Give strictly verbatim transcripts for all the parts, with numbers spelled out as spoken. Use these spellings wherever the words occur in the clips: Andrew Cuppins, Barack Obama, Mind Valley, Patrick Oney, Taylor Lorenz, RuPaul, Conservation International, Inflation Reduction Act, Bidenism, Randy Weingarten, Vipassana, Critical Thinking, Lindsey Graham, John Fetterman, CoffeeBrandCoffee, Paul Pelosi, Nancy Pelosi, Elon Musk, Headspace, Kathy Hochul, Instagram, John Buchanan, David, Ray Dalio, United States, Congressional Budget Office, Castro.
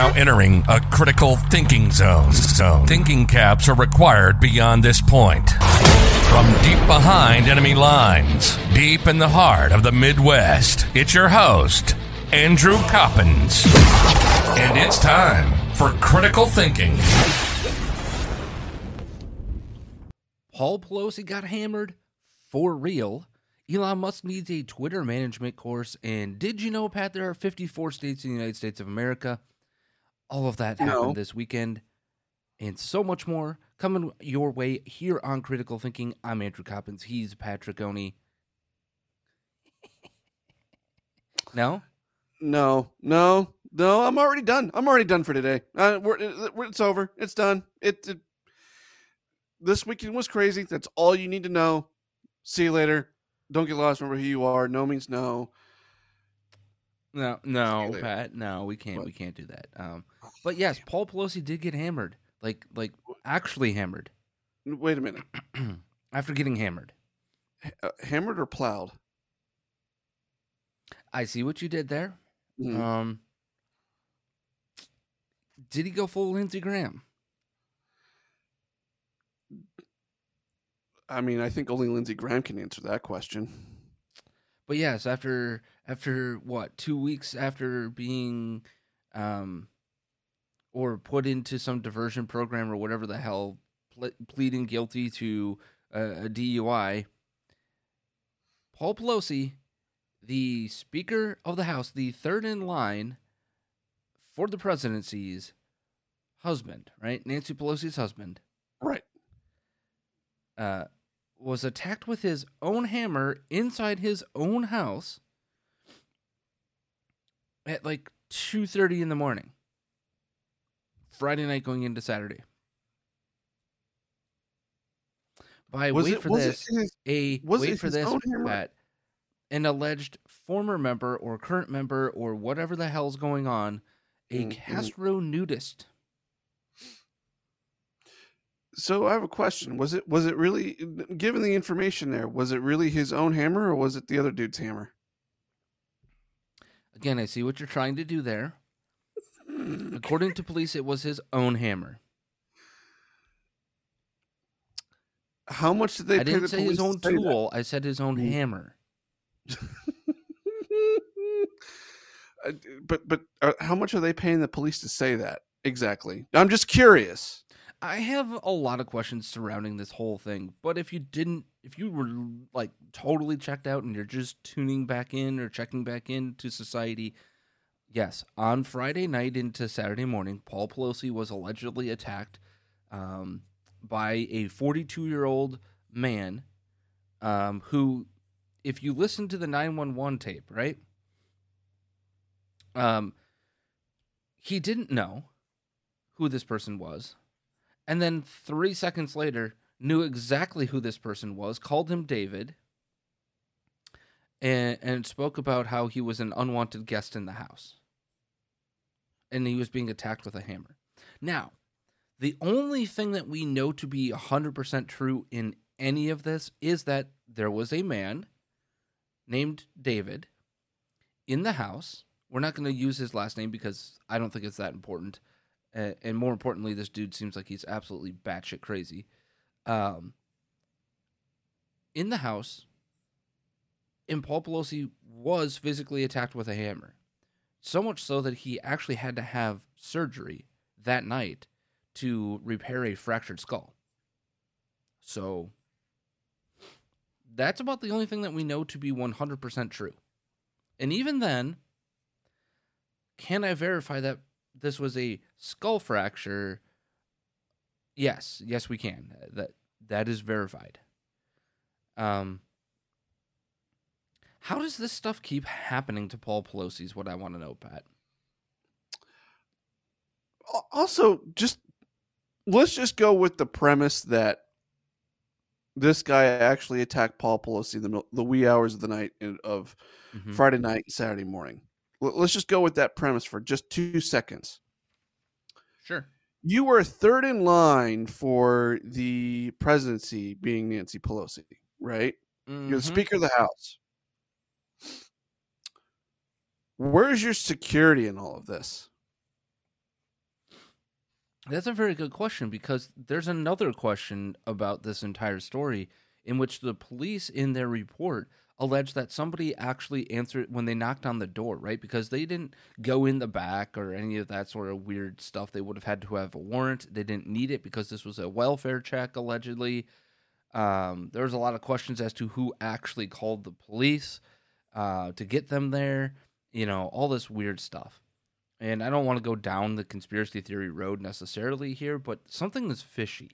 now entering a critical thinking zone. So thinking caps are required beyond this point. From deep behind enemy lines, deep in the heart of the Midwest, it's your host, Andrew Cuppins. And it's time for Critical Thinking. Paul Pelosi got hammered for real. Elon Musk needs a Twitter management course. And did you know, Pat, there are fifty-four states in the United States of America? All of that no. happened this weekend. And so much more coming your way here on Critical Thinking. I'm Andrew Coppins. He's Patrick Oney. No? No. No. No, I'm already done. I'm already done for today. Uh, we're, we're, it's over. It's done. It, it This weekend was crazy. That's all you need to know. See you later. Don't get lost. Remember who you are. No means no. No, no, Pat. No, we can't. What? We can't do that. Um, but yes, Paul Pelosi did get hammered. Like, like actually hammered. Wait a minute. After getting hammered, uh, hammered or plowed? I see what you did there. Mm. Um, did he go full Lindsey Graham? I mean, I think only Lindsey Graham can answer that question. But yes, after after what, two weeks after being, um, or put into some diversion program or whatever the hell, ple- pleading guilty to uh, a D U I, Paul Pelosi, the Speaker of the House, the third in line for the presidency's husband, right? Nancy Pelosi's husband, right? Uh. was attacked with his own hammer inside his own house at like two thirty in the morning. Friday night going into Saturday. By was wait it, for was this, his, a was wait for this, that an alleged former member or current member or whatever the hell's going on, a mm-hmm. Castro nudist. So I have a question. Was it was it really, given the information there, was it really his own hammer or was it the other dude's hammer? Again, I see what you're trying to do there. According to police, it was his own hammer. How much did they pay the police? I didn't say his own tool. I said his own hammer. But but how much are they paying the police to say that? Exactly. I'm just curious. I have a lot of questions surrounding this whole thing, but if you didn't, if you were like totally checked out and you're just tuning back in or checking back into society, yes, on Friday night into Saturday morning, Paul Pelosi was allegedly attacked um, by a forty-two-year-old man um, who, if you listen to the nine one one tape, right, um, he didn't know who this person was. And then three seconds later, knew exactly who this person was, called him David, and, and spoke about how he was an unwanted guest in the house. And he was being attacked with a hammer. Now, the only thing that we know to be one hundred percent true in any of this is that there was a man named David in the house. We're not going to use his last name because I don't think it's that important. Uh, and more importantly, this dude seems like he's absolutely batshit crazy. Um, in the house, and Paul Pelosi was physically attacked with a hammer. So much so that he actually had to have surgery that night to repair a fractured skull. So that's about the only thing that we know to be one hundred percent true. And even then, can I verify that this was a skull fracture? Yes. Yes, we can. That that is verified. Um, how does this stuff keep happening to Paul Pelosi is what I want to know, Pat. Also, just let's just go with the premise that this guy actually attacked Paul Pelosi in the, the wee hours of the night of mm-hmm. Friday night and Saturday morning. Let's just go with that premise for just two seconds. Sure. You were third in line for the presidency being Nancy Pelosi, right? Mm-hmm. You're the Speaker of the House. Where's your security in all of this? That's a very good question, because there's another question about this entire story in which the police in their report allege that somebody actually answered when they knocked on the door, right? Because they didn't go in the back or any of that sort of weird stuff. They would have had to have a warrant. They didn't need it because this was a welfare check, allegedly. Um, there was a lot of questions as to who actually called the police uh, to get them there, you know, all this weird stuff. And I don't want to go down the conspiracy theory road necessarily here, but something is fishy,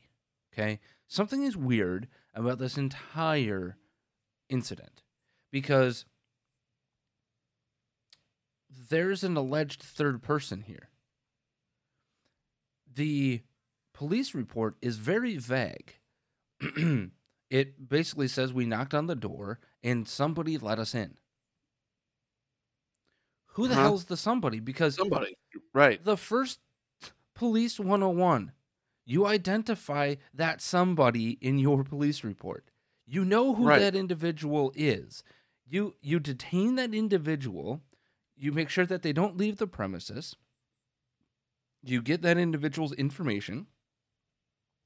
okay? Something is weird about this entire incident, because there's an alleged third person here. The police report is very vague. It basically says we knocked on the door and somebody let us in. Who the huh? hell's the somebody? Because somebody, right? The first police one oh one, you identify that somebody in your police report. You know who right. that individual is. You you detain that individual. You make sure that they don't leave the premises. You get that individual's information,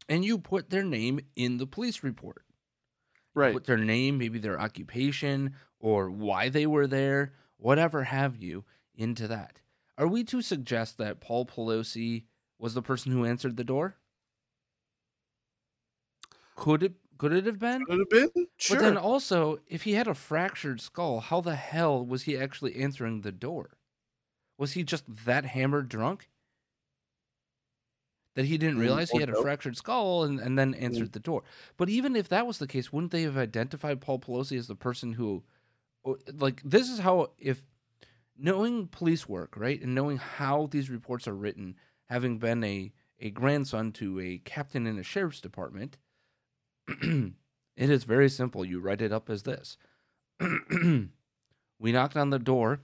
and you put their name in the police report. Right. You put their name, maybe their occupation, or why they were there, whatever have you, into that. Are we to suggest that Paul Pelosi was the person who answered the door? Could it could it have been? Could it have been? Sure. But then also, if he had a fractured skull, how the hell was he actually answering the door? Was he just that hammered drunk that he didn't realize he had a fractured skull and, and then answered the door? But even if that was the case, wouldn't they have identified Paul Pelosi as the person who... Like, this is how, if knowing police work, right, and knowing how these reports are written, having been a, a grandson to a captain in a sheriff's department, it is very simple. You write it up as this. We knocked on the door.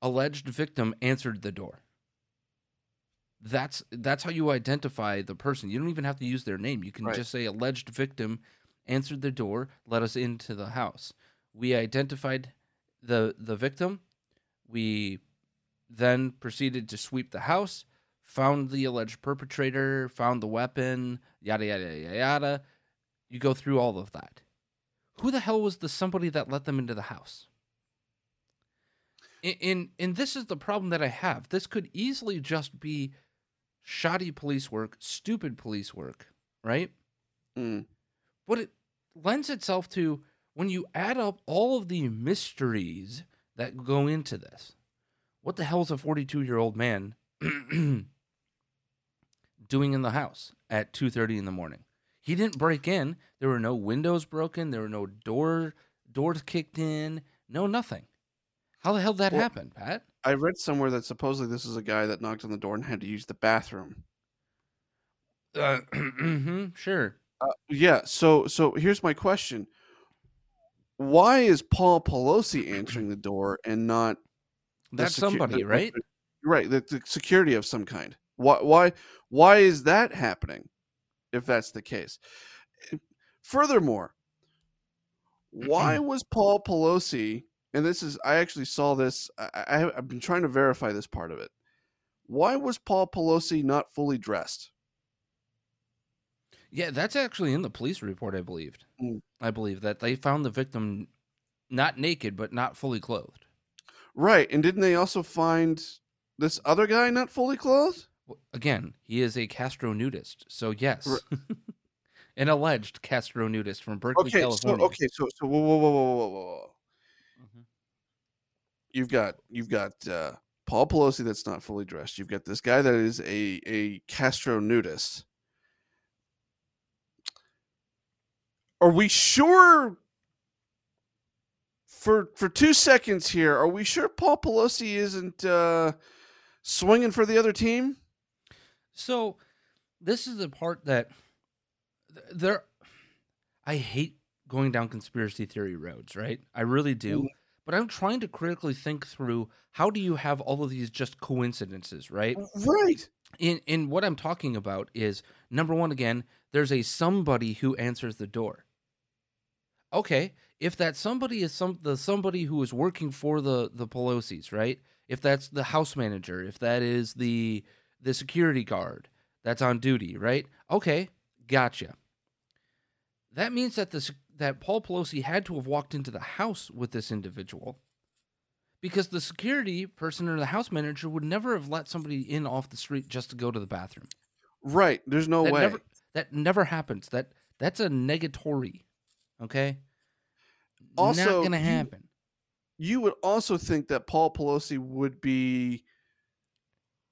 Alleged victim answered the door. That's that's how you identify the person. You don't even have to use their name. You can right. just say alleged victim answered the door, let us into the house. We identified the the victim. We then proceeded to sweep the house, found the alleged perpetrator, found the weapon, yada, yada, yada, yada. You go through all of that. Who the hell was the somebody that let them into the house? And, and, and this is the problem that I have. This could easily just be shoddy police work, stupid police work, right? Mm. But it lends itself to, when you add up all of the mysteries that go into this, what the hell is a forty-two-year-old man doing in the house at two thirty in the morning? He didn't break in. There were no windows broken. There were no door doors kicked in. No nothing. How the hell did that well, happen, Pat? I read somewhere that supposedly this is a guy that knocked on the door and had to use the bathroom. Uh, mm-hmm, sure. Uh, yeah, so so here's my question. Why is Paul Pelosi answering the door and not... That's secu- somebody, the, right? The, right, the, the security of some kind. Why, why, why is that happening, if that's the case? Furthermore, why was Paul Pelosi... And this is... I actually saw this. I, I, I've been trying to verify this part of it. Why was Paul Pelosi not fully dressed? Yeah, that's actually in the police report, I believed. Mm. I believe that they found the victim not naked, but not fully clothed. Right. And didn't they also find this other guy not fully clothed? Well, again, he is a Castro nudist. So, yes. Right. An alleged Castro nudist from Berkeley, okay, California. So, okay, so, so whoa, whoa, whoa, whoa, whoa, whoa. Mm-hmm. You've got, you've got uh, Paul Pelosi that's not fully dressed. You've got this guy that is a, a Castro nudist. Are we sure, for for two seconds here, are we sure Paul Pelosi isn't uh, swinging for the other team? So this is the part that there. I hate going down conspiracy theory roads, right? I really do. Mm-hmm. But I'm trying to critically think through, how do you have all of these just coincidences, right? Right. In, in what I'm talking about is, number one, again, there's a somebody who answers the door. Okay, if that somebody is some the somebody who is working for the the Pelosi's, right? If that's the house manager, if that is the the security guard that's on duty, right? Okay, gotcha. That means that the that Paul Pelosi had to have walked into the house with this individual, because the security person or the house manager would never have let somebody in off the street just to go to the bathroom. Right. There's no that way. Never, that never happens. That that's a negatory. Okay. Also, not going to happen. You, you would also think that Paul Pelosi would be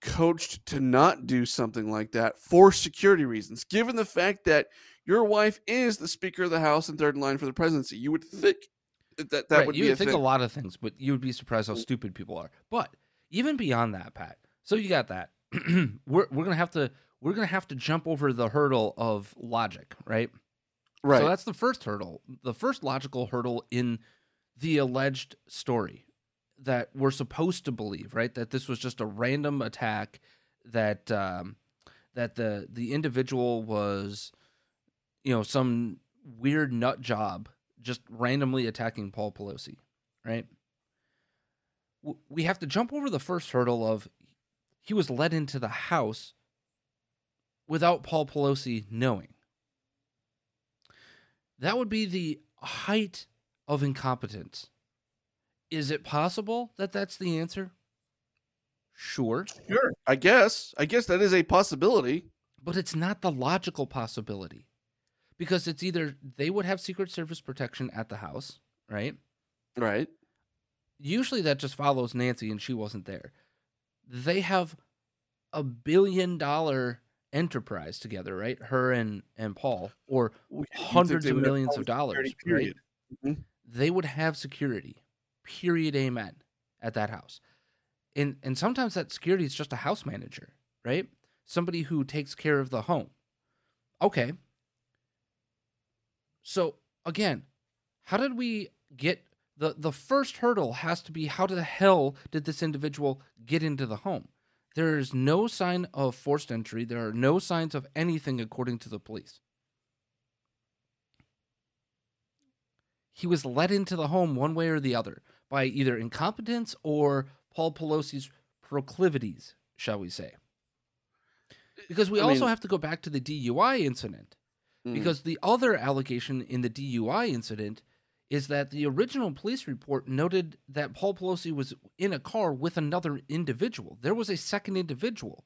coached to not do something like that for security reasons, given the fact that your wife is the Speaker of the House and third in line for the presidency. You would think that that right. would you be would a think thing. a lot of things, but you would be surprised how stupid people are. But even beyond that, Pat. So you got that. we're we're gonna have to we're gonna have to jump over the hurdle of logic, right? Right. So that's the first hurdle, the first logical hurdle in the alleged story that we're supposed to believe, right? That this was just a random attack, that um, that the the individual was, you know, some weird nut job just randomly attacking Paul Pelosi, right? We have to jump over the first hurdle of he was led into the house without Paul Pelosi knowing. That would be the height of incompetence. Is it possible that that's the answer? Sure. Sure. I guess. I guess that is a possibility. But it's not the logical possibility. Because it's either they would have Secret Service protection at the house, right? Right. Usually that just follows Nancy and she wasn't there. They have a billion dollar enterprise together, right? Her and, and Paul, or hundreds of millions of dollars, right? Mm-hmm. They would have security, period, amen, at that house. And and sometimes that security is just a house manager, right? Somebody who takes care of the home. Okay. So again, how did we get the the first hurdle has to be, how the hell did this individual get into the home? There is no sign of forced entry. There are no signs of anything, according to the police. He was led into the home one way or the other by either incompetence or Paul Pelosi's proclivities, shall we say. Because we I also mean, have to go back to the D U I incident. Mm-hmm. Because the other allegation in the D U I incident is that the original police report noted that Paul Pelosi was in a car with another individual. There was a second individual.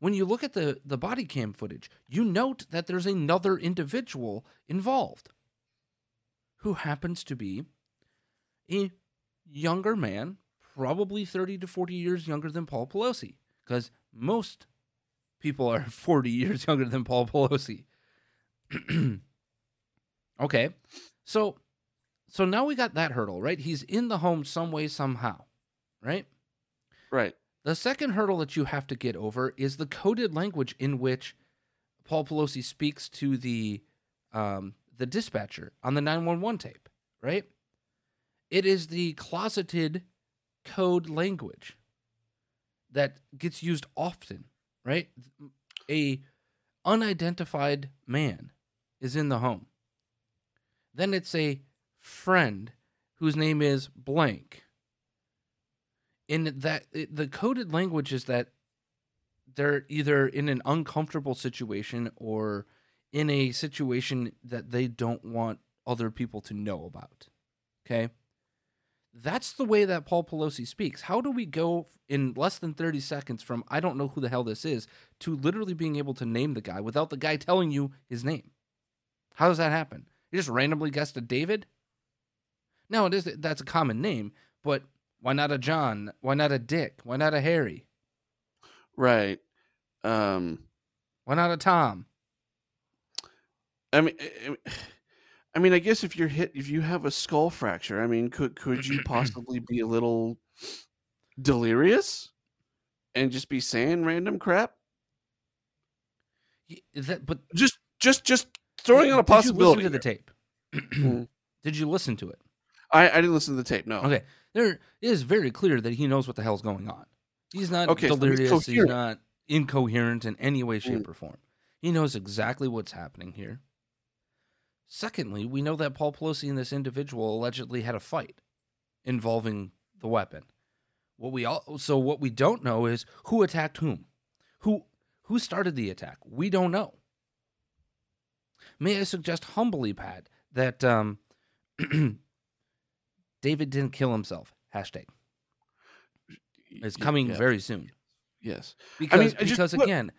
When you look at the, the body cam footage, you note that there's another individual involved who happens to be a younger man, probably thirty to forty years younger than Paul Pelosi, because most people are forty years younger than Paul Pelosi. Okay. So so now we got that hurdle, right? He's in the home some way, somehow, right? Right. The second hurdle that you have to get over is the coded language in which Paul Pelosi speaks to the um, the dispatcher on the nine one one tape, right? It is the closeted code language that gets used often, right? A unidentified man is in the home. Then it's a friend whose name is blank. And that it, the coded language is that they're either in an uncomfortable situation or in a situation that they don't want other people to know about. Okay? That's the way that Paul Pelosi speaks. How do we go in less than thirty seconds from I don't know who the hell this is to literally being able to name the guy without the guy telling you his name? How does that happen? You just randomly guessed a David? No, it is that's a common name, but why not a John? Why not a Dick? Why not a Harry? Right. Um, why not a Tom? I mean, I mean, I guess if you're hit, if you have a skull fracture, I mean, could could you possibly be a little delirious and just be saying random crap? That, but just, just, just. Throwing out a possibility. Did you listen to the tape? Did you listen to it? I, I didn't listen to the tape, no. Okay. There, it is very clear that he knows what the hell's going on. He's not okay, delirious. So he's, he's not incoherent in any way, shape, mm. or form. He knows exactly what's happening here. Secondly, we know that Paul Pelosi and this individual allegedly had a fight involving the weapon. What we all so what we don't know is who attacked whom, who who started the attack. We don't know. May I suggest humbly, Pat, that um, David didn't kill himself. Hashtag. It's coming yeah. very soon. Yes, because I mean, I just, because look, again,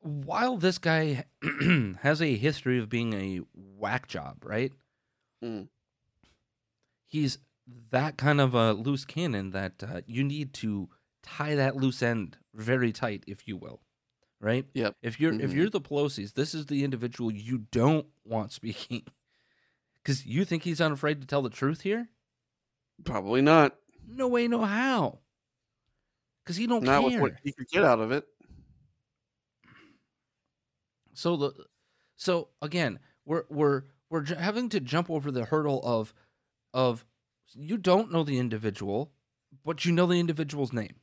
while this guy has a history of being a whack job, right? Mm. He's that kind of a loose cannon that uh, you need to tie that loose end very tight, if you will, right? Yep. If you're mm-hmm. if you're the Pelosi's, this is the individual you don't want speaking, because you think he's unafraid to tell the truth here. Probably not. No way, no how. Because he don't not care. With what he could get out of it. So the, so again, we're we're we're having to jump over the hurdle of, of, you don't know the individual, but you know the individual's name.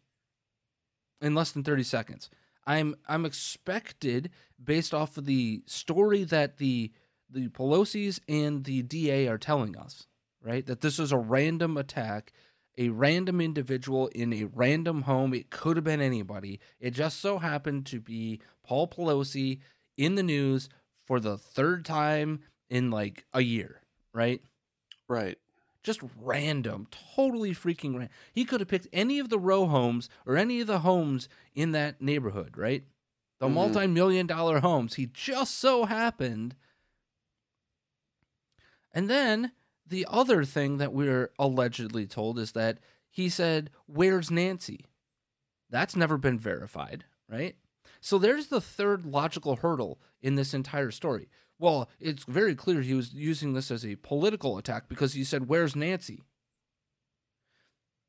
In less than thirty seconds, I'm I'm expected based off of the story that the the Pelosi's and the D A are telling us, right? That this is a random attack. A random individual in a random home. It could have been anybody. It just so happened to be Paul Pelosi in the news for the third time in like a year, right? Right. Just random, totally freaking random. He could have picked any of the row homes or any of the homes in that neighborhood, right? The mm-hmm. multi-million dollar homes. He just so happened. And then... the other thing that we're allegedly told is that he said, "Where's Nancy?" That's never been verified, right? So there's the third logical hurdle in this entire story. Well, it's very clear he was using this as a political attack because he said, "Where's Nancy?"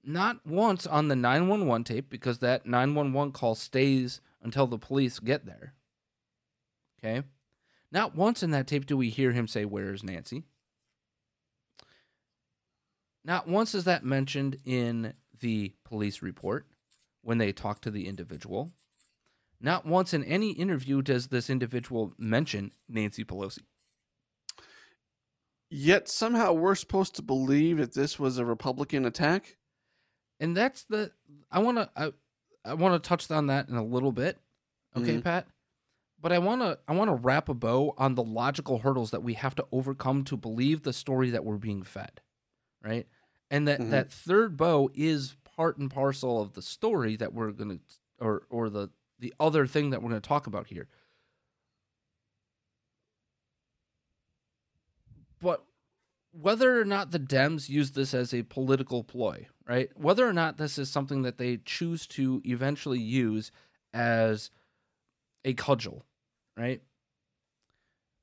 Not once on the nine one one tape, because that nine one one call stays until the police get there. Okay? Not once in that tape do we hear him say, "Where's Nancy?" Not once is that mentioned in the police report when they talk to the individual. Not once in any interview does this individual mention Nancy Pelosi. Yet somehow we're supposed to believe that this was a Republican attack. And that's the I want to I, I want to touch on that in a little bit. Okay, mm-hmm. Pat. But I want to I want to wrap a bow on the logical hurdles that we have to overcome to believe the story that we're being fed. Right. And that, mm-hmm. that third bow is part and parcel of the story that we're going to, or or the, the other thing that we're going to talk about here. But whether or not the Dems use this as a political ploy, right? Whether or not this is something that they choose to eventually use as a cudgel, right?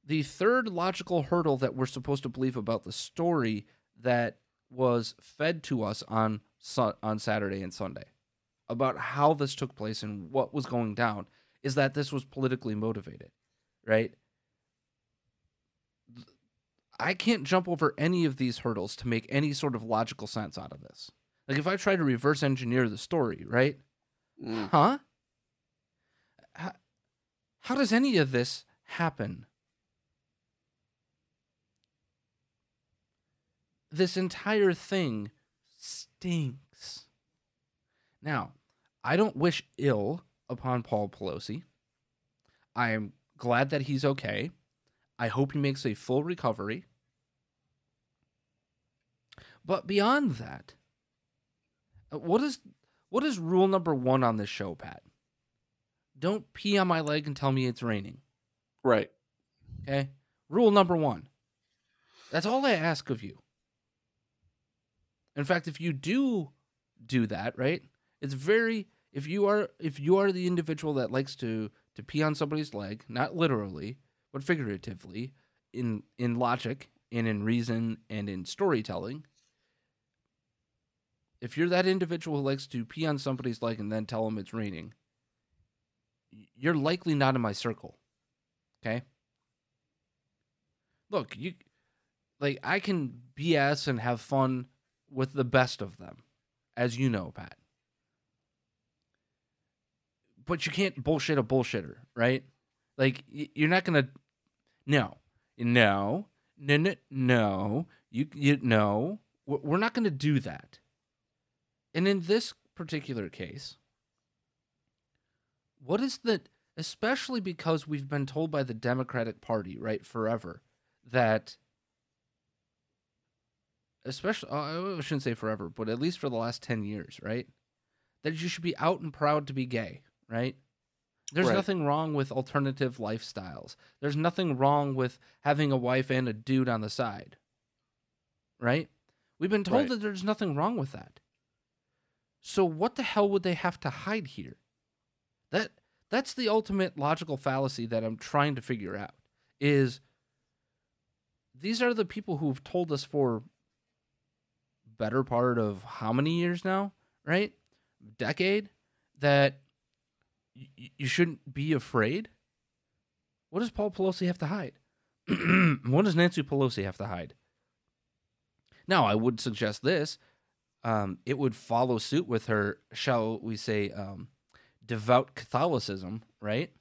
The third logical hurdle that we're supposed to believe about the story that was fed to us on on Saturday and Sunday about how this took place and what was going down is that this was politically motivated, right? I can't jump over any of these hurdles to make any sort of logical sense out of this. Like if I try to reverse engineer the story, right? Mm. Huh? How, how does any of this happen? This entire thing stinks. Now, I don't wish ill upon Paul Pelosi. I am glad that he's okay. I hope he makes a full recovery. But beyond that, what is what is rule number one on this show, Pat? Don't pee on my leg and tell me it's raining. Right. Okay? Rule number one. That's all I ask of you. In fact, if you do do that, right, it's very, if you are if you are the individual that likes to, to pee on somebody's leg, not literally, but figuratively, in, in logic and in reason and in storytelling, if you're that individual who likes to pee on somebody's leg and then tell them it's raining, you're likely not in my circle, okay? Look, you, like, I can B S and have fun with the best of them, as you know, Pat. But you can't bullshit a bullshitter, right? Like, you're not going to... No. No. No, no, no. You, you, no. We're not going to do that. And in this particular case, what is the, especially because we've been told by the Democratic Party, right, forever, that, especially, I shouldn't say forever, but at least for the last ten years, right, that you should be out and proud to be gay, right? There's right. nothing wrong with alternative lifestyles. There's nothing wrong with having a wife and a dude on the side, right? We've been told right. that there's nothing wrong with that. So what the hell would they have to hide here? That that's the ultimate logical fallacy that I'm trying to figure out, is these are the people who've told us for better part of how many years now, right? Decade, that y- you shouldn't be afraid. What does Paul Pelosi have to hide? What does Nancy Pelosi have to hide? Now, I would suggest this. Um, it would follow suit with her, shall we say, um, devout Catholicism, right?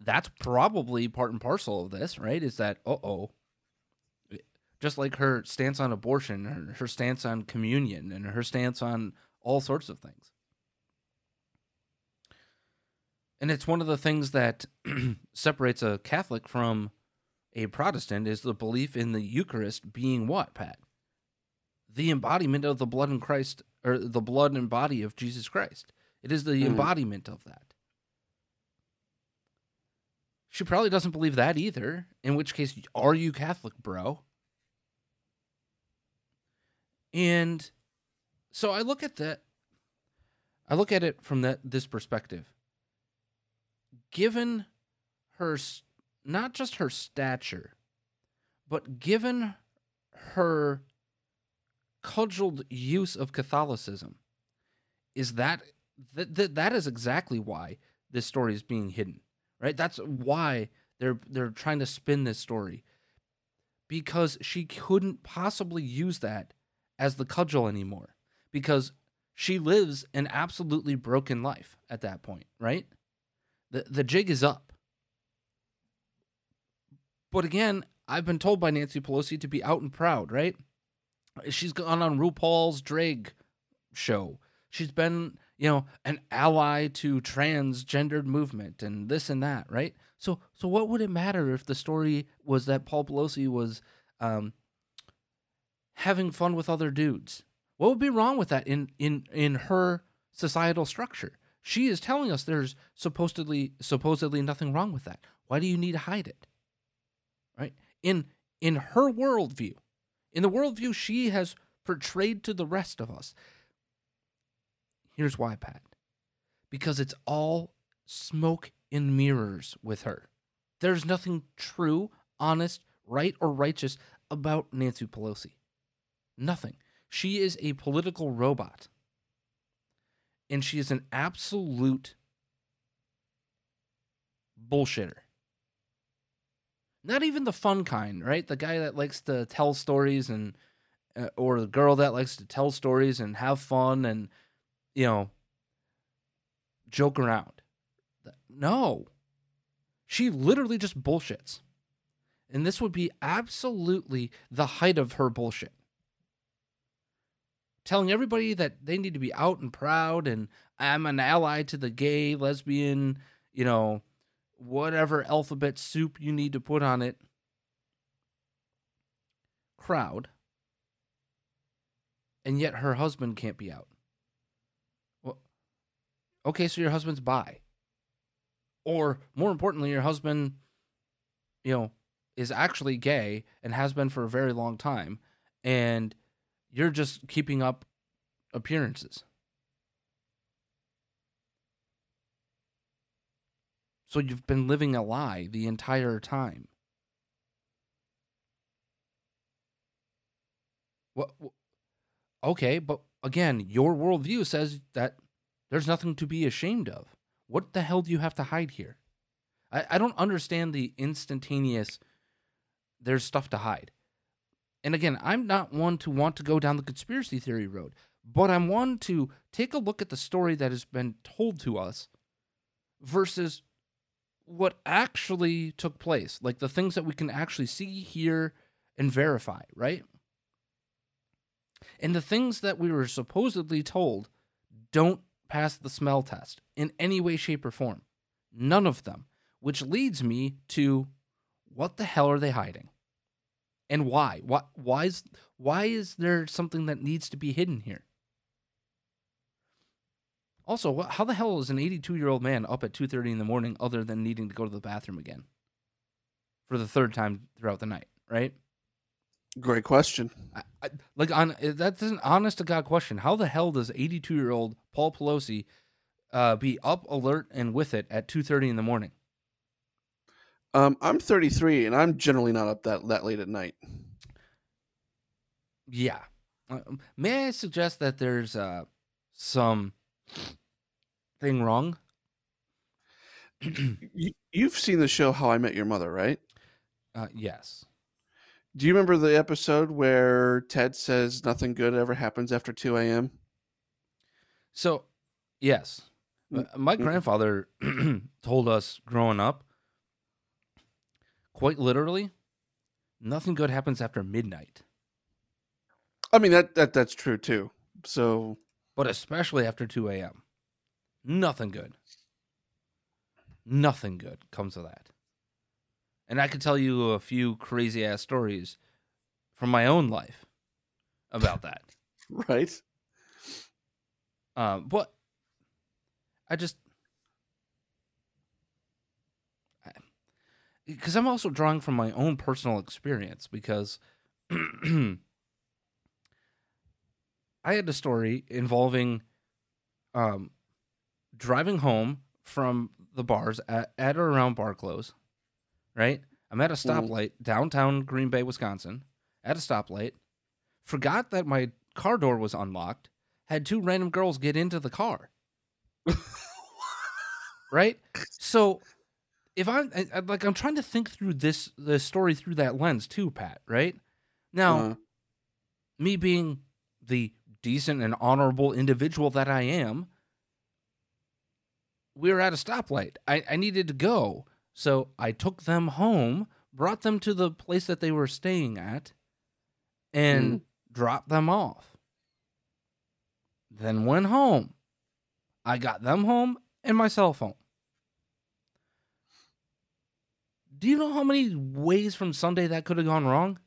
That's probably part and parcel of this, right? Is that, uh-oh, just like her stance on abortion, her, her stance on communion, and her stance on all sorts of things. And it's one of the things that separates a Catholic from a Protestant, is the belief in the Eucharist being what, Pat? The embodiment of the blood and Christ, or the blood and body of Jesus Christ. It is the mm. embodiment of that. She probably doesn't believe that either, in which case, are you Catholic, bro? And so I look at that, I look at it from that this perspective. Given her, not just her stature, but given her cudgeled use of Catholicism, is that that th- that is exactly why this story is being hidden, right? That's why they're they're trying to spin this story, because she couldn't possibly use that as the cudgel anymore, because she lives an absolutely broken life at that point, right? The the jig is up. But again, I've been told by Nancy Pelosi to be out and proud, right? She's gone on RuPaul's Drag show. She's been, you know, an ally to transgendered movement and this and that, right? So, so what would it matter if the story was that Paul Pelosi was um, having fun with other dudes? What would be wrong with that in in in her societal structure? She is telling us there's supposedly supposedly nothing wrong with that. Why do you need to hide it? Right? In in her worldview, in the worldview she has portrayed to the rest of us. Here's why, Pat. Because it's all smoke and mirrors with her. There's nothing true, honest, right, or righteous about Nancy Pelosi. Nothing. She is a political robot. And she is an absolute bullshitter. Not even the fun kind, right? The guy that likes to tell stories and uh, or the girl that likes to tell stories and have fun and, you know, joke around. No. She literally just bullshits. And this would be absolutely the height of her bullshit. Telling everybody that they need to be out and proud and I'm an ally to the gay, lesbian, you know, whatever alphabet soup you need to put on it, crowd, and yet her husband can't be out. Well, okay, so your husband's bi. Or, more importantly, your husband, you know, is actually gay and has been for a very long time, and you're just keeping up appearances. So you've been living a lie the entire time. What? Okay, but again, your worldview says that there's nothing to be ashamed of. What the hell do you have to hide here? I, I don't understand the instantaneous, there's stuff to hide. And again, I'm not one to want to go down the conspiracy theory road, but I'm one to take a look at the story that has been told to us versus what actually took place, like the things that we can actually see, hear, and verify, right? And the things that we were supposedly told don't pass the smell test in any way, shape, or form. None of them. Which leads me to, what the hell are they hiding? And why? Why, why is, why is there something that needs to be hidden here? Also, what, how the hell is an eighty-two-year-old man up at two thirty in the morning other than needing to go to the bathroom again for the third time throughout the night, right? Great question. I, I, like, on that's an honest-to-God question. How the hell does eighty-two-year-old Paul Pelosi uh, be up, alert, and with it at two thirty in the morning? Um, I'm thirty-three, and I'm generally not up that, that late at night. Yeah. Uh, may I suggest that there's uh, some... thing wrong? You've seen the show How I Met Your Mother, right? Uh, yes. Do you remember the episode where Ted says nothing good ever happens after two a.m.? So, yes. Mm-hmm. My grandfather told us growing up, quite literally, nothing good happens after midnight. I mean, that, that that's true, too. So... But especially after two a.m. Nothing good. Nothing good comes of that. And I could tell you a few crazy-ass stories from my own life about that. Right. Um, but I just... Because I'm also drawing from my own personal experience, because... I had a story involving um, driving home from the bars at, at or around bar close, right? I'm at a stoplight, downtown Green Bay, Wisconsin, at a stoplight, forgot that my car door was unlocked, had two random girls get into the car, right? So if I'm, like, I'm trying to think through this, this story through that lens too, Pat, right? Now, uh-huh. me being the... decent and honorable individual that I am, we were at a stoplight. I, I needed to go. So I took them home, brought them to the place that they were staying at, and mm-hmm. dropped them off. Then went home. I got them home and my cell phone. Do you know how many ways from Sunday that could have gone wrong?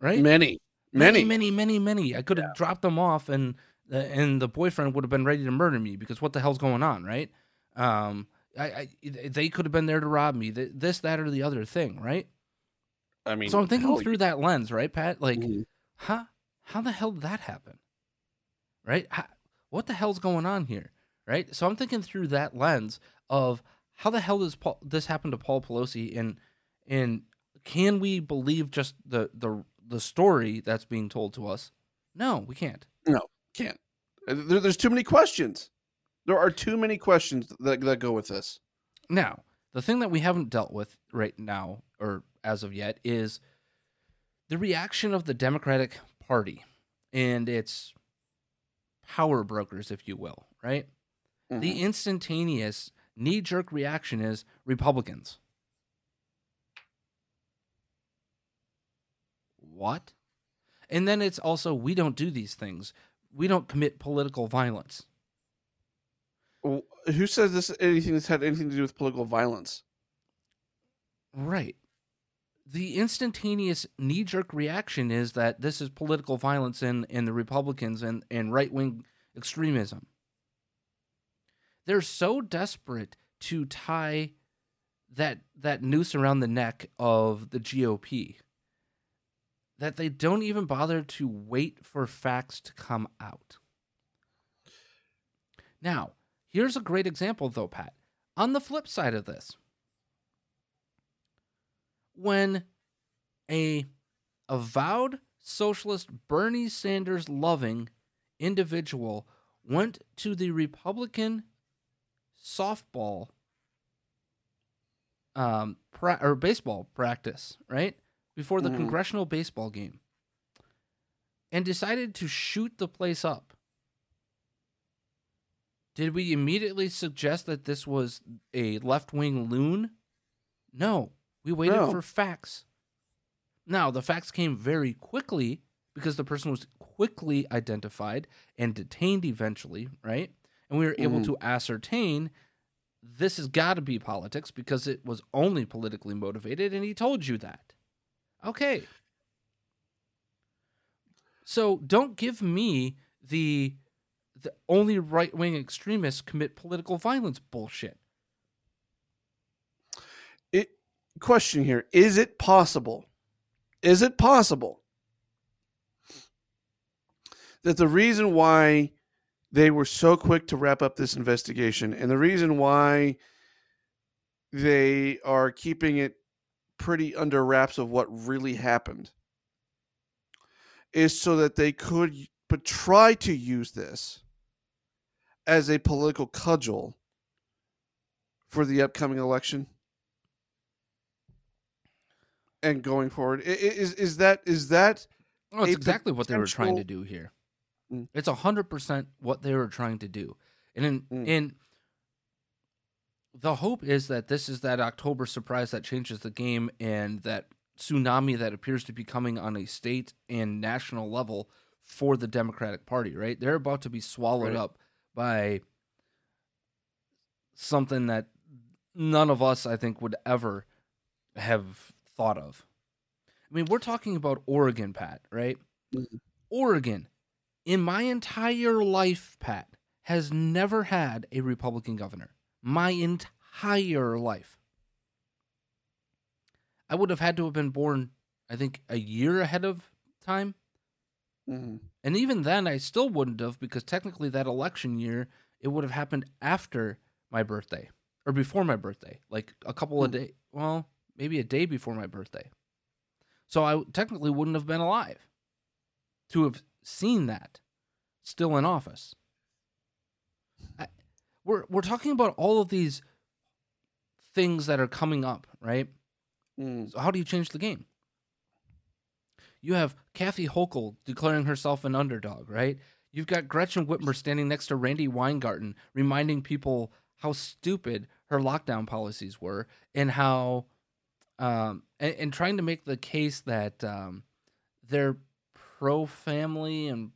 Right? Many. Many, many, many, many. I could have yeah. dropped them off, and uh, and the boyfriend would have been ready to murder me because what the hell's going on, right? Um, I, I they could have been there to rob me. This, that, or the other thing, right? I mean, so I'm thinking through you... that lens, right, Pat? Like, mm-hmm. huh? How the hell did that happen? Right? How, what the hell's going on here? Right? So I'm thinking through that lens of how the hell does Paul, this happen to Paul Pelosi, and and can we believe just the the the story that's being told to us? No, we can't. No, can't. There, there's too many questions. There are too many questions that, that go with this. Now, the thing that we haven't dealt with right now, or as of yet, is the reaction of the Democratic Party and its power brokers, if you will, right? Mm-hmm. The instantaneous knee-jerk reaction is Republicans. What? And then it's also, we don't do these things. We don't commit political violence. Well, who says this? Anything that's had anything to do with political violence? Right. The instantaneous knee-jerk reaction is that this is political violence in, in the Republicans and, and right-wing extremism. They're so desperate to tie that that noose around the neck of the G O P that they don't even bother to wait for facts to come out. Now, here's a great example, though, Pat. On the flip side of this, when a avowed socialist, Bernie Sanders-loving individual went to the Republican softball um, pra- or baseball practice, right? Before the mm. congressional baseball game, and decided to shoot the place up. Did we immediately suggest that this was a left-wing loon? No. We waited no. for facts. Now, the facts came very quickly because the person was quickly identified and detained eventually, right? And we were mm. able to ascertain this has got to be politics because it was only politically motivated, and he told you that. Okay. So don't give me the the only right-wing extremists commit political violence bullshit. It, question here, is it possible? Is it possible that the reason why they were so quick to wrap up this investigation and the reason why they are keeping it pretty under wraps of what really happened is so that they could but try to use this as a political cudgel for the upcoming election and going forward? Is is that is that well, it's exactly what they were trying to do here. Mm. It's one hundred percent what they were trying to do. And in, mm. in the hope is that this is that October surprise that changes the game and that tsunami that appears to be coming on a state and national level for the Democratic Party, right? They're about to be swallowed right. up by something that none of us, I think, would ever have thought of. I mean, we're talking about Oregon, Pat, right? Mm-hmm. Oregon, in my entire life, Pat, has never had a Republican governor. My entire life. I would have had to have been born, I think, a year ahead of time. Mm-hmm. And even then, I still wouldn't have, because technically that election year, it would have happened after my birthday, or before my birthday, like a couple mm-hmm. of days, well, maybe a day before my birthday. So I technically wouldn't have been alive to have seen that still in office. I, we're we're talking about all of these things that are coming up, right? Mm. So how do you change the game? You have Kathy Hochul declaring herself an underdog, right? You've got Gretchen Whitmer standing next to Randy Weingarten reminding people how stupid her lockdown policies were and how um, and, and trying to make the case that um, they're pro-family and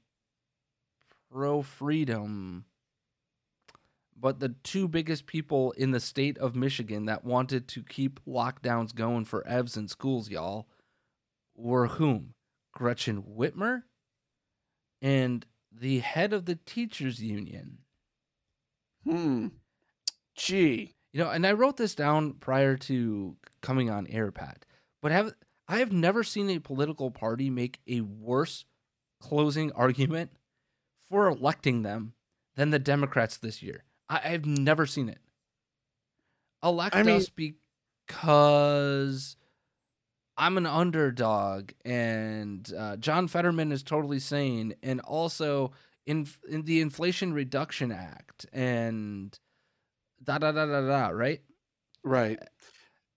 pro-freedom, but the two biggest people in the state of Michigan that wanted to keep lockdowns going for evs in schools, y'all, were whom? Gretchen Whitmer and the head of the teachers union. Hmm. Gee. You know, and I wrote this down prior to coming on air, Pat, but have I have never seen a political party make a worse closing argument for electing them than the Democrats this year. I, I've never seen it. Elect I mean, us because I'm an underdog, and uh, John Fetterman is totally sane, and also in, in the Inflation Reduction Act, and da da da da da, right? Right.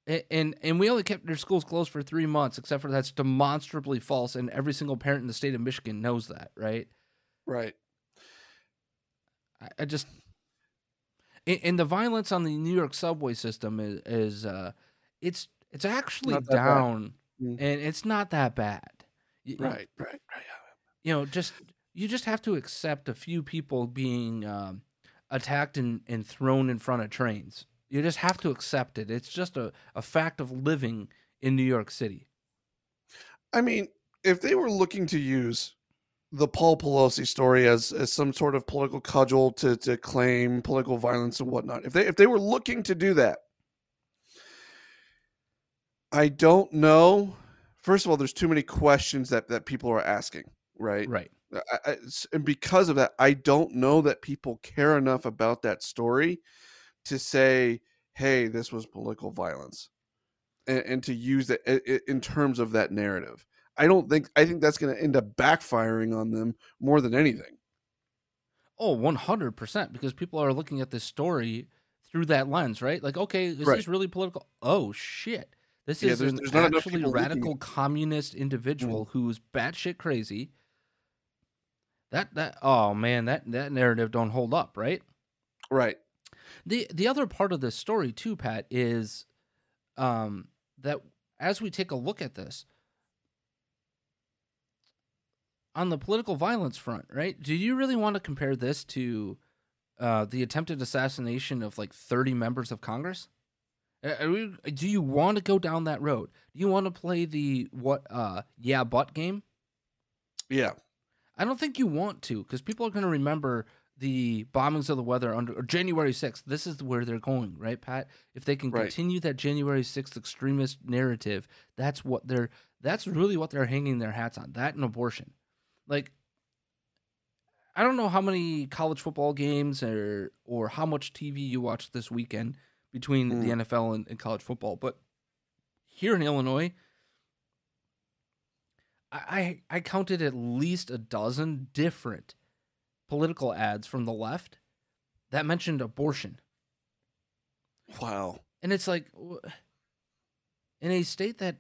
And, and and we only kept their schools closed for three months, except for that's demonstrably false, and every single parent in the state of Michigan knows that, right? Right. I, I just and, and the violence on the New York subway system is is uh, it's. It's actually down, mm-hmm. and it's not that bad. You, right, right, right. You know, just you just have to accept a few people being um, attacked and, and thrown in front of trains. You just have to accept it. It's just a, a fact of living in New York City. I mean, if they were looking to use the Paul Pelosi story as, as some sort of political cudgel to, to claim political violence and whatnot, if they if they were looking to do that, I don't know. First of all, there's too many questions that, that people are asking, right? Right. I, I, and because of that, I don't know that people care enough about that story to say, hey, this was political violence, and, and to use that in terms of that narrative. I don't think, I think that's going to end up backfiring on them more than anything. Oh, one hundred percent, because people are looking at this story through that lens, right? Like, okay, is right. this really political? Oh, shit. This yeah, is there's, an there's not actually radical communist individual mm-hmm. who's batshit crazy. That that oh man, that, that narrative don't hold up, right? Right. The the other part of this story too, Pat, is um, that as we take a look at this, on the political violence front, right? Do you really want to compare this to uh, the attempted assassination of like thirty members of Congress? Are we, do you want to go down that road? Do you want to play the what? Uh, yeah, but game? Yeah. I don't think you want to, because people are going to remember the bombings of the weather under or January sixth. This is where they're going, right, Pat? If they can right. continue that January sixth extremist narrative, that's what they're. That's really what they're hanging their hats on. That and abortion. Like, I don't know how many college football games or or how much T V you watched this weekend between mm. the N F L and, and college football, but here in Illinois, I, I I counted at least a dozen different political ads from the left that mentioned abortion. Wow. And it's like, in a state that,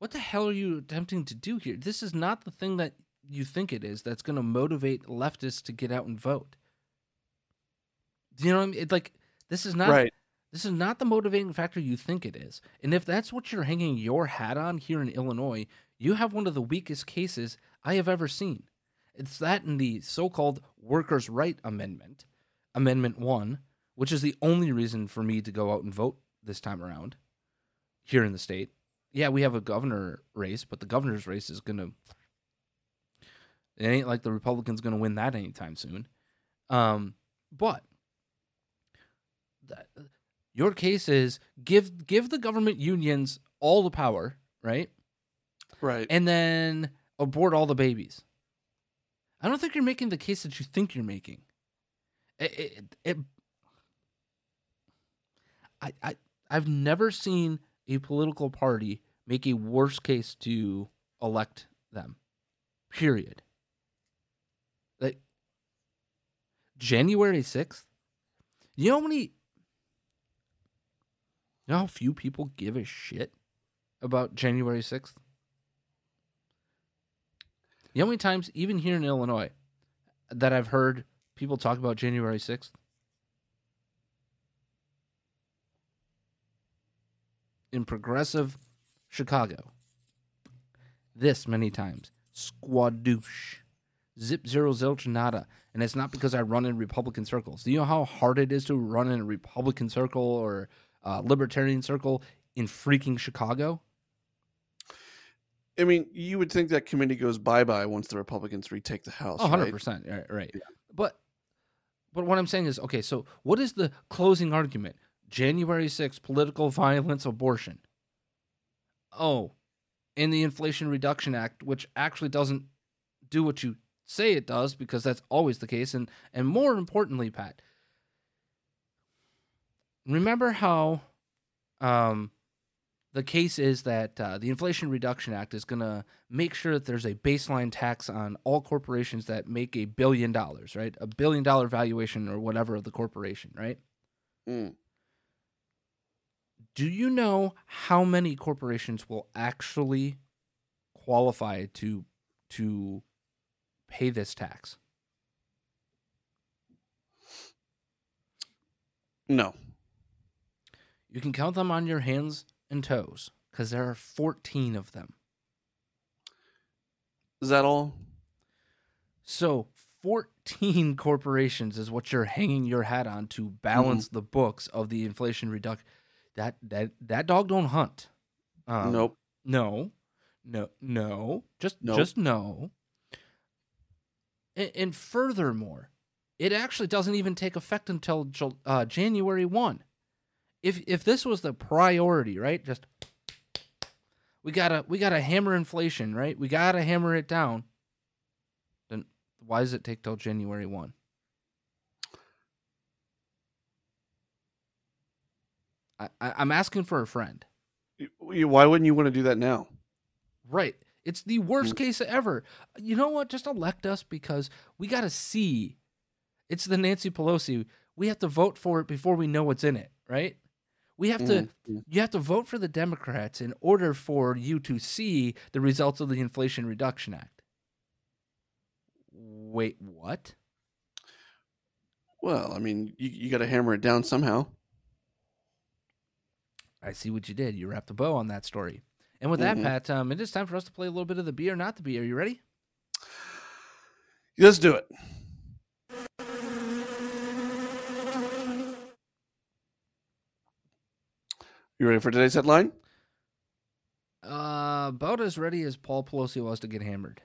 what the hell are you attempting to do here? This is not the thing that you think it is that's going to motivate leftists to get out and vote. Do you know what I mean? It, like, this is not right. This is not the motivating factor you think it is. And if that's what you're hanging your hat on here in Illinois, you have one of the weakest cases I have ever seen. It's that in the so-called Workers' Right Amendment, Amendment one, which is the only reason for me to go out and vote this time around here in the state. Yeah, we have a governor race, but the governor's race is going to... It ain't like the Republicans going to win that anytime soon. Um, but... That, your case is give give the government unions all the power, right? Right. And then abort all the babies. I don't think you're making the case that you think you're making. It, it, it, I, I, I've never seen a political party make a worse case to elect them, period. Like, January sixth? You know how many... You know how few people give a shit about January sixth? You know how many times, even here in Illinois, that I've heard people talk about January sixth? In progressive Chicago. This many times. Squadoosh. Zip, zero, zilch, nada. And it's not because I run in Republican circles. Do you know how hard it is to run in a Republican circle or... Uh, libertarian circle in freaking Chicago? I mean, you would think that committee goes bye-bye once the Republicans retake the House, oh, one hundred percent, right? Right, right. Yeah. But but what I'm saying is, okay, so what is the closing argument? January sixth, political violence, abortion. Oh, and the Inflation Reduction Act, which actually doesn't do what you say it does, because that's always the case. And and more importantly, Pat, remember how um, the case is that uh, the Inflation Reduction Act is going to make sure that there's a baseline tax on all corporations that make a billion dollars, right? A billion dollar valuation or whatever of the corporation, right? Mm. Do you know how many corporations will actually qualify to to pay this tax? No. You can count them on your hands and toes, because there are fourteen of them. Is that all? So fourteen corporations is what you're hanging your hat on to balance mm-hmm. the books of the inflation reduction. That that that dog don't hunt. Um, nope. No. No. No. Just nope. just no. And, and furthermore, it actually doesn't even take effect until uh, January first. If if this was the priority, right? Just we gotta we gotta hammer inflation, right? We gotta hammer it down. Then why does it take till January first? I, I I'm asking for a friend. Why wouldn't you want to do that now? Right. It's the worst case ever. You know what? Just elect us, because we gotta see. It's the Nancy Pelosi. We have to vote for it before we know what's in it, right? We have to, mm-hmm. you have to vote for the Democrats in order for you to see the results of the Inflation Reduction Act. Wait, what? Well, I mean, you, you got to hammer it down somehow. I see what you did. You wrapped a bow on that story. And with mm-hmm. that, Pat, um, it is time for us to play a little bit of the Be or Not to Be. Are you ready? Let's do it. You ready for today's headline? Uh, about as ready as Paul Pelosi was to get hammered.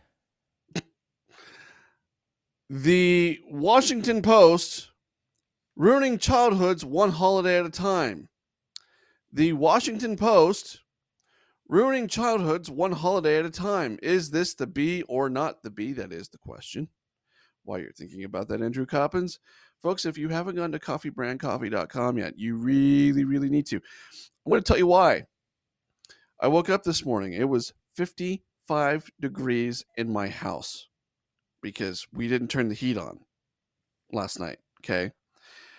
The Washington Post, ruining childhoods one holiday at a time. The Washington Post, ruining childhoods one holiday at a time. Is this the bee or not the bee? That is the question. While you're thinking about that, Andrew Cuppins, folks, if you haven't gone to coffee brand coffee dot com yet, you really, really need to. I'm going to tell you why. I woke up this morning. It was fifty-five degrees in my house, because we didn't turn the heat on last night, okay?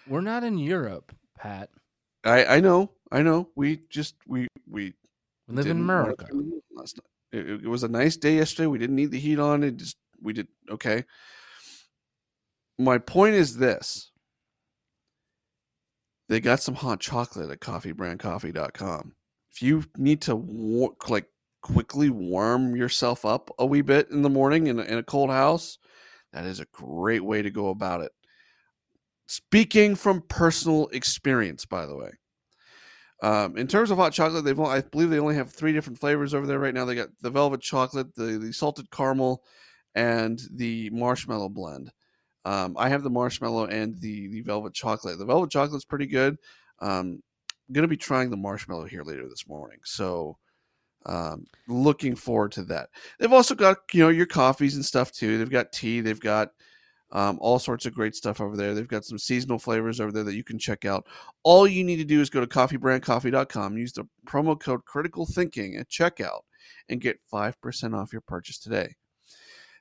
We're not in Europe, Pat. I, I know, I know. We just, we we, we live in America. Last night. It, it was a nice day yesterday. We didn't need the heat on. It just, we did, okay? My point is this. They got some hot chocolate at coffee brand coffee dot com. If you need to, war- like, quickly warm yourself up a wee bit in the morning in a, in a cold house, that is a great way to go about it. Speaking from personal experience, by the way, um, in terms of hot chocolate, they've only, I believe they only have three different flavors over there right now. They got the velvet chocolate, the, the salted caramel, and the marshmallow blend. Um, I have the marshmallow and the, the velvet chocolate. The velvet chocolate's pretty good. Um, I'm going to be trying the marshmallow here later this morning. So, Um, looking forward to that. They've also got, you know, your coffees and stuff too. They've got tea. They've got um, all sorts of great stuff over there. They've got some seasonal flavors over there that you can check out. All you need to do is go to coffee brand coffee dot com, use the promo code Critical Thinking at checkout, and get five percent off your purchase today.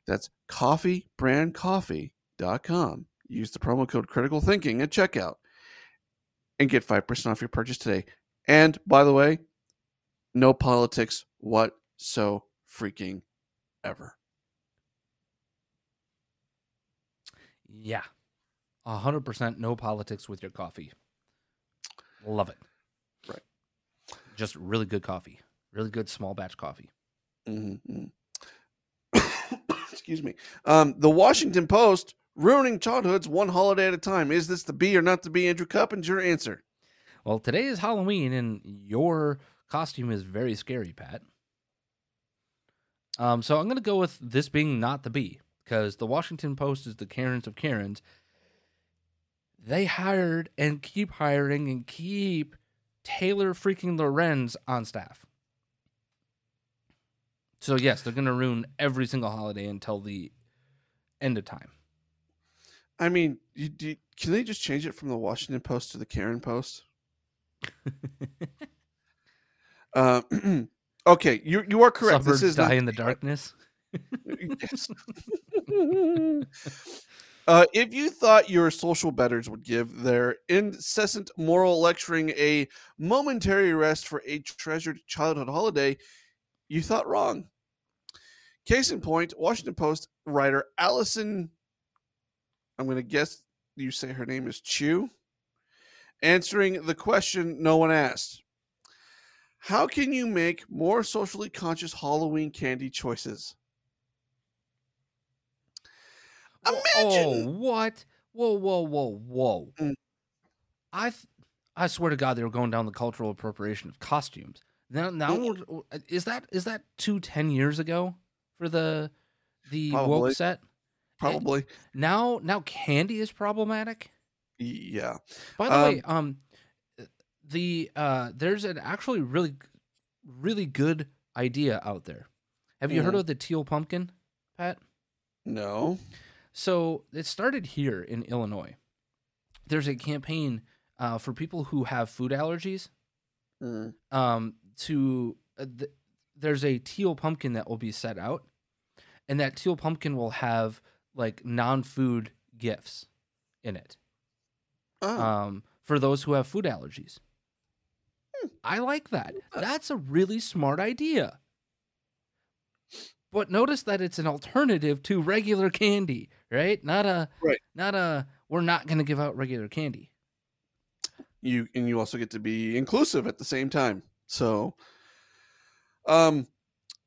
That's coffee brand coffee dot com. Use the promo code Critical Thinking at checkout and get five percent off your purchase today. And by the way, no politics what so freaking ever. Yeah. one hundred percent no politics with your coffee. Love it. Right. Just really good coffee. Really good small batch coffee. Mm-hmm. Excuse me. Um, the Washington Post, ruining childhoods one holiday at a time. Is this the bee or not the bee? Andrew Cuppins, your answer. Well, today is Halloween, and your costume is very scary, Pat. Um, so I'm going to go with this being not the bee, because the Washington Post is the Karens of Karens. They hired and keep hiring and keep Taylor freaking Lorenz on staff. So yes, they're going to ruin every single holiday until the end of time. I mean, you, do, can they just change it from the Washington Post to the Karen Post? Uh, okay, you you are correct. Suburbs this is die not- in the darkness. uh, if you thought your social betters would give their incessant moral lecturing a momentary rest for a treasured childhood holiday, you thought wrong. Case in point, Washington Post writer Allison, I'm going to guess you say her name is Chew, answering the question no one asked. How can you make more socially conscious Halloween candy choices? Imagine. Oh, what? Whoa, whoa, whoa, whoa. Mm. I th- I swear to God, they were going down the cultural appropriation of costumes. Now, now mm. is that is that two, ten years ago for the the Probably. woke set? Probably. And now now candy is problematic? Yeah. By the um, way, um, The uh, there's an actually really, really good idea out there. Have you mm. heard of the teal pumpkin, Pat? No. So it started here in Illinois. There's a campaign uh, for people who have food allergies. Mm. Um, to uh, th- there's a teal pumpkin that will be set out, and that teal pumpkin will have like non-food gifts in it. Oh. Um, for those who have food allergies. I like that. That's a really smart idea. But notice that it's an alternative to regular candy, right? Not a, right. not a, we're not going to give out regular candy. You, and you also get to be inclusive at the same time. So, um,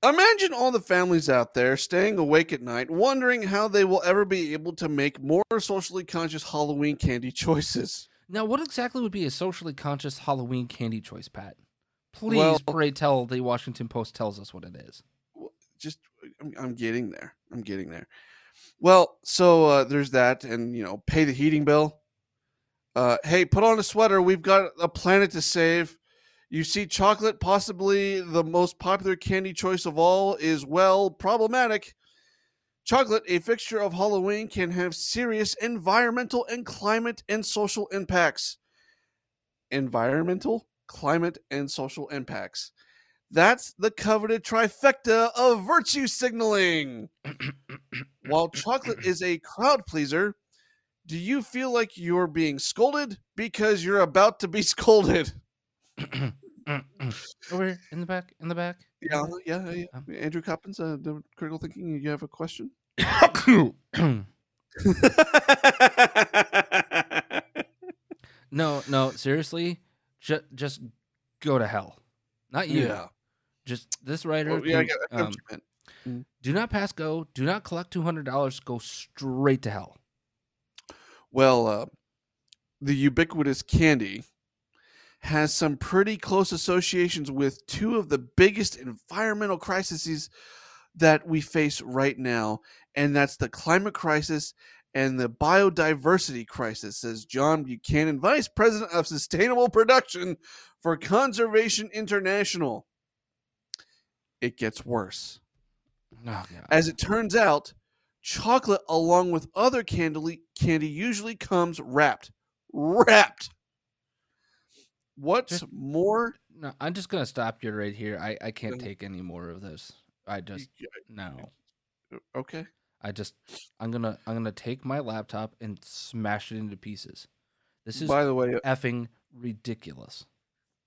Imagine all the families out there staying awake at night, wondering how they will ever be able to make more socially conscious Halloween candy choices. Now, what exactly would be a socially conscious Halloween candy choice, Pat? Please, well, pray tell, the Washington Post tells us what it is. Just, I'm, I'm getting there. I'm getting there. Well, so uh, there's that, and, you know, pay the heating bill. Uh, hey, put on a sweater. We've got a planet to save. You see, chocolate, possibly the most popular candy choice of all, is, well, problematic. Chocolate, a fixture of Halloween, can have serious environmental and climate and social impacts. Environmental, climate, and social impacts. That's the coveted trifecta of virtue signaling. While chocolate is a crowd pleaser, do you feel like you're being scolded? Because you're about to be scolded. Over here, in the back, in the back. Yeah, yeah, yeah. Andrew Cuppins, uh, Critical Thinking, you have a question? No, no, seriously, just, just go to hell. Not you. Yeah. Just this writer. Oh, yeah, can, yeah, um, do not pass go. Do not collect two hundred dollars. Go straight to hell. Well, uh, the ubiquitous candy has some pretty close associations with two of the biggest environmental crises that we face right now, and that's the climate crisis and the biodiversity crisis, says John Buchanan, Vice President of Sustainable Production for Conservation International. It gets worse. Oh, as it turns out, chocolate, along with other candy, candy usually comes wrapped. Wrapped! What's just, more? No, I'm just gonna stop you right here. I, I can't no. take any more of this. I just no. Okay. I just I'm gonna I'm gonna take my laptop and smash it into pieces. This is, by the way, effing ridiculous.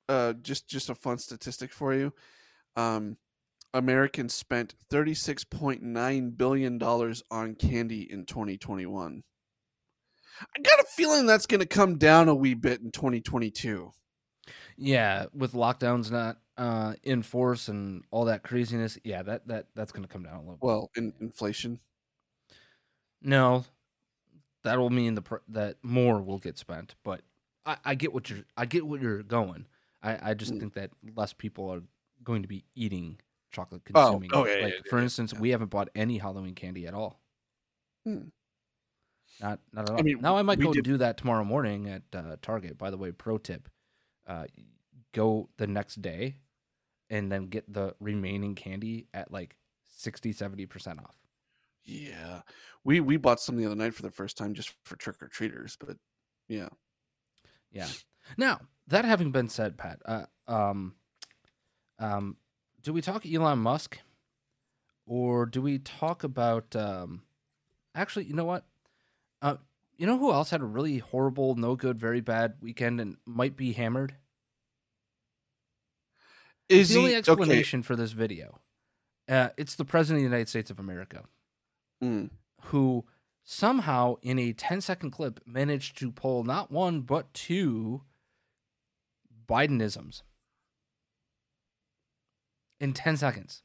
Uh, just just a fun statistic for you. Um, Americans spent thirty-six point nine billion dollars on candy in twenty twenty-one. I got a feeling that's gonna come down a wee bit in twenty twenty-two. Yeah, with lockdowns not uh, in force and all that craziness, yeah, that, that that's going to come down a little well, bit. Well, in inflation? No, that will mean the pr- that more will get spent. But I, I get what you're. I get what you're going. I, I just mm. think that less people are going to be eating chocolate, consuming. Oh, oh yeah, like, yeah, for yeah, instance, yeah. we haven't bought any Halloween candy at all. Hmm. Not, not at all. I mean, now I might go did. do that tomorrow morning at uh, Target. By the way, pro tip. Uh, go the next day and then get the remaining candy at like sixty, seventy percent off. Yeah. We we bought some the other night for the first time just for trick-or-treaters, but yeah. Yeah. Now, that having been said, Pat, uh, um, um, do we talk Elon Musk or do we talk about... Um, actually, you know what? Uh, You know who else had a really horrible, no good, very bad weekend and might be hammered? Is the he, only explanation okay. for this video. Uh, it's the President of the United States of America, mm. who somehow in a ten-second clip managed to pull not one but two Bidenisms in ten seconds.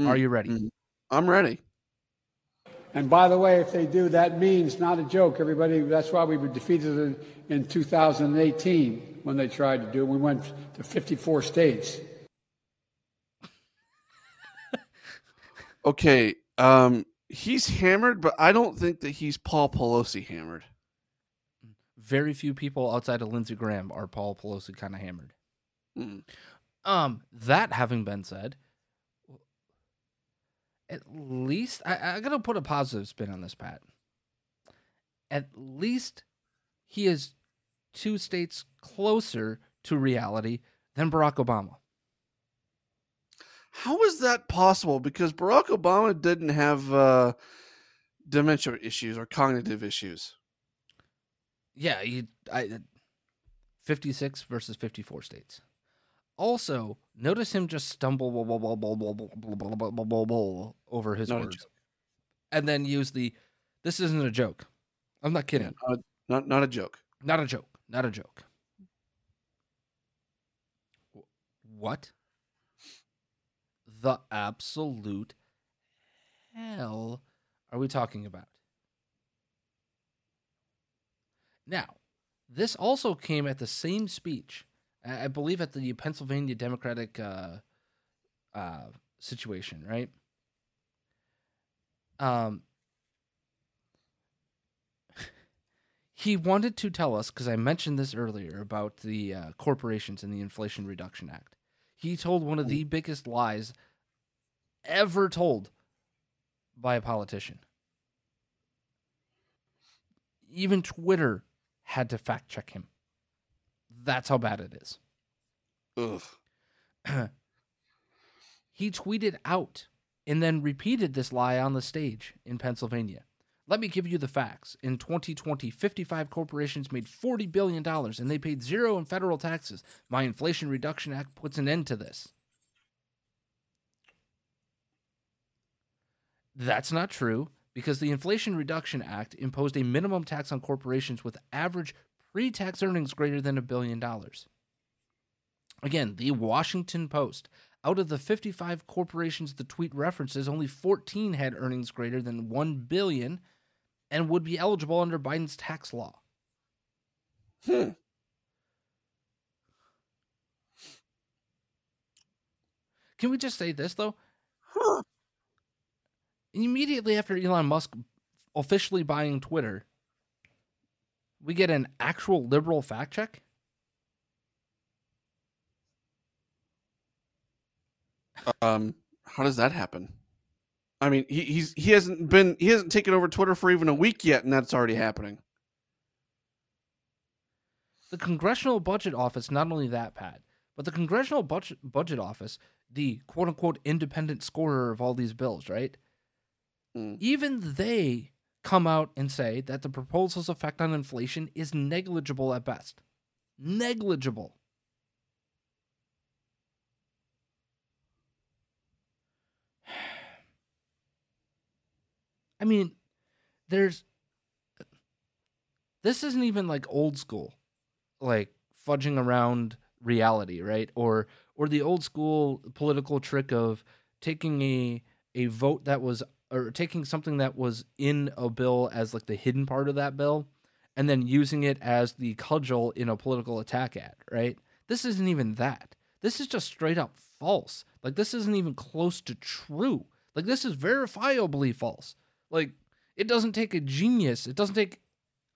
Mm. Are you ready? Mm. I'm ready. And by the way, if they do, that means, not a joke, everybody, that's why we were defeated in, in two thousand eighteen when they tried to do it. We went to fifty-four states. Okay, um, he's hammered, but I don't think that he's Paul Pelosi hammered. Very few people outside of Lindsey Graham are Paul Pelosi kind of hammered. Mm. Um, that having been said... At least, I, I got to put a positive spin on this, Pat. At least he is two states closer to reality than Barack Obama. How is that possible? Because Barack Obama didn't have uh, dementia issues or cognitive issues. Yeah, he, I, fifty-six versus fifty-four states. Also, notice him just stumble blah, blah, blah, blah, blah, blah, blah, blah, blah, over his not words, and then use the. This isn't a joke. I'm not kidding. Yeah, not, not not a joke. Not a joke. Not a joke. What? the absolute hell are we talking about? Now, this also came at the same speech, I believe, at the Pennsylvania Democratic uh, uh, situation, right? Um, he wanted to tell us, because I mentioned this earlier about the uh, corporations and the Inflation Reduction Act. He told one of the biggest lies ever told by a politician. Even Twitter had to fact check him. That's how bad it is. Ugh. He tweeted out and then repeated this lie on the stage in Pennsylvania. Let me give you the facts. In twenty twenty, fifty-five corporations made forty billion dollars and they paid zero in federal taxes. My Inflation Reduction Act puts an end to this. That's not true, because the Inflation Reduction Act imposed a minimum tax on corporations with average pre-tax earnings greater than a billion dollars. Again, the Washington Post. Out of the fifty-five corporations the tweet references, only fourteen had earnings greater than one billion dollars and would be eligible under Biden's tax law. Hmm. Can we just say this, though? Huh. Immediately after Elon Musk officially buying Twitter, we get an actual liberal fact check? Um, how does that happen? I mean, he he's he hasn't been he hasn't taken over Twitter for even a week yet, and that's already happening. The Congressional Budget Office, not only that, Pat, but the Congressional Budget Budget Office, the quote unquote independent scorer of all these bills, right? Mm. Even they come out and say that the proposal's effect on inflation is negligible at best. Negligible. I mean, there's, this isn't even like old school, like fudging around reality, right? Or or the old school political trick of taking a a vote that was, or taking something that was in a bill as like the hidden part of that bill, and then using it as the cudgel in a political attack ad, right? This isn't even that. This is just straight up false. Like, this isn't even close to true. Like, this is verifiably false. Like, it doesn't take a genius. It doesn't take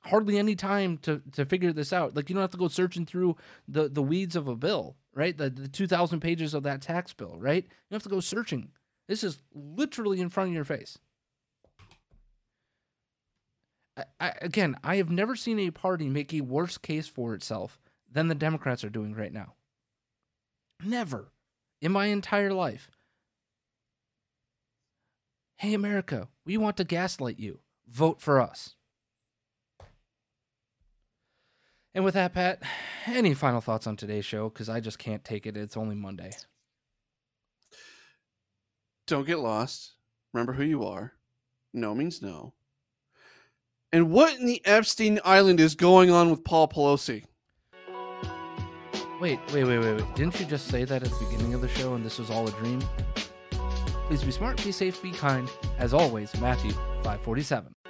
hardly any time to, to figure this out. Like, you don't have to go searching through the, the weeds of a bill, right? The, the two thousand pages of that tax bill, right? You don't have to go searching. This is literally in front of your face. I, I, again, I have never seen a party make a worse case for itself than the Democrats are doing right now. Never in my entire life. Hey, America, we want to gaslight you. Vote for us. And with that, Pat, any final thoughts on today's show? Because I just can't take it. It's only Monday. Don't get lost. Remember who you are. No means no. And what in the Epstein Island is going on with Paul Pelosi? Wait, wait, wait, wait, wait. Didn't you just say that at the beginning of the show and this was all a dream? Please be smart, be safe, be kind. As always, Matthew five forty-seven.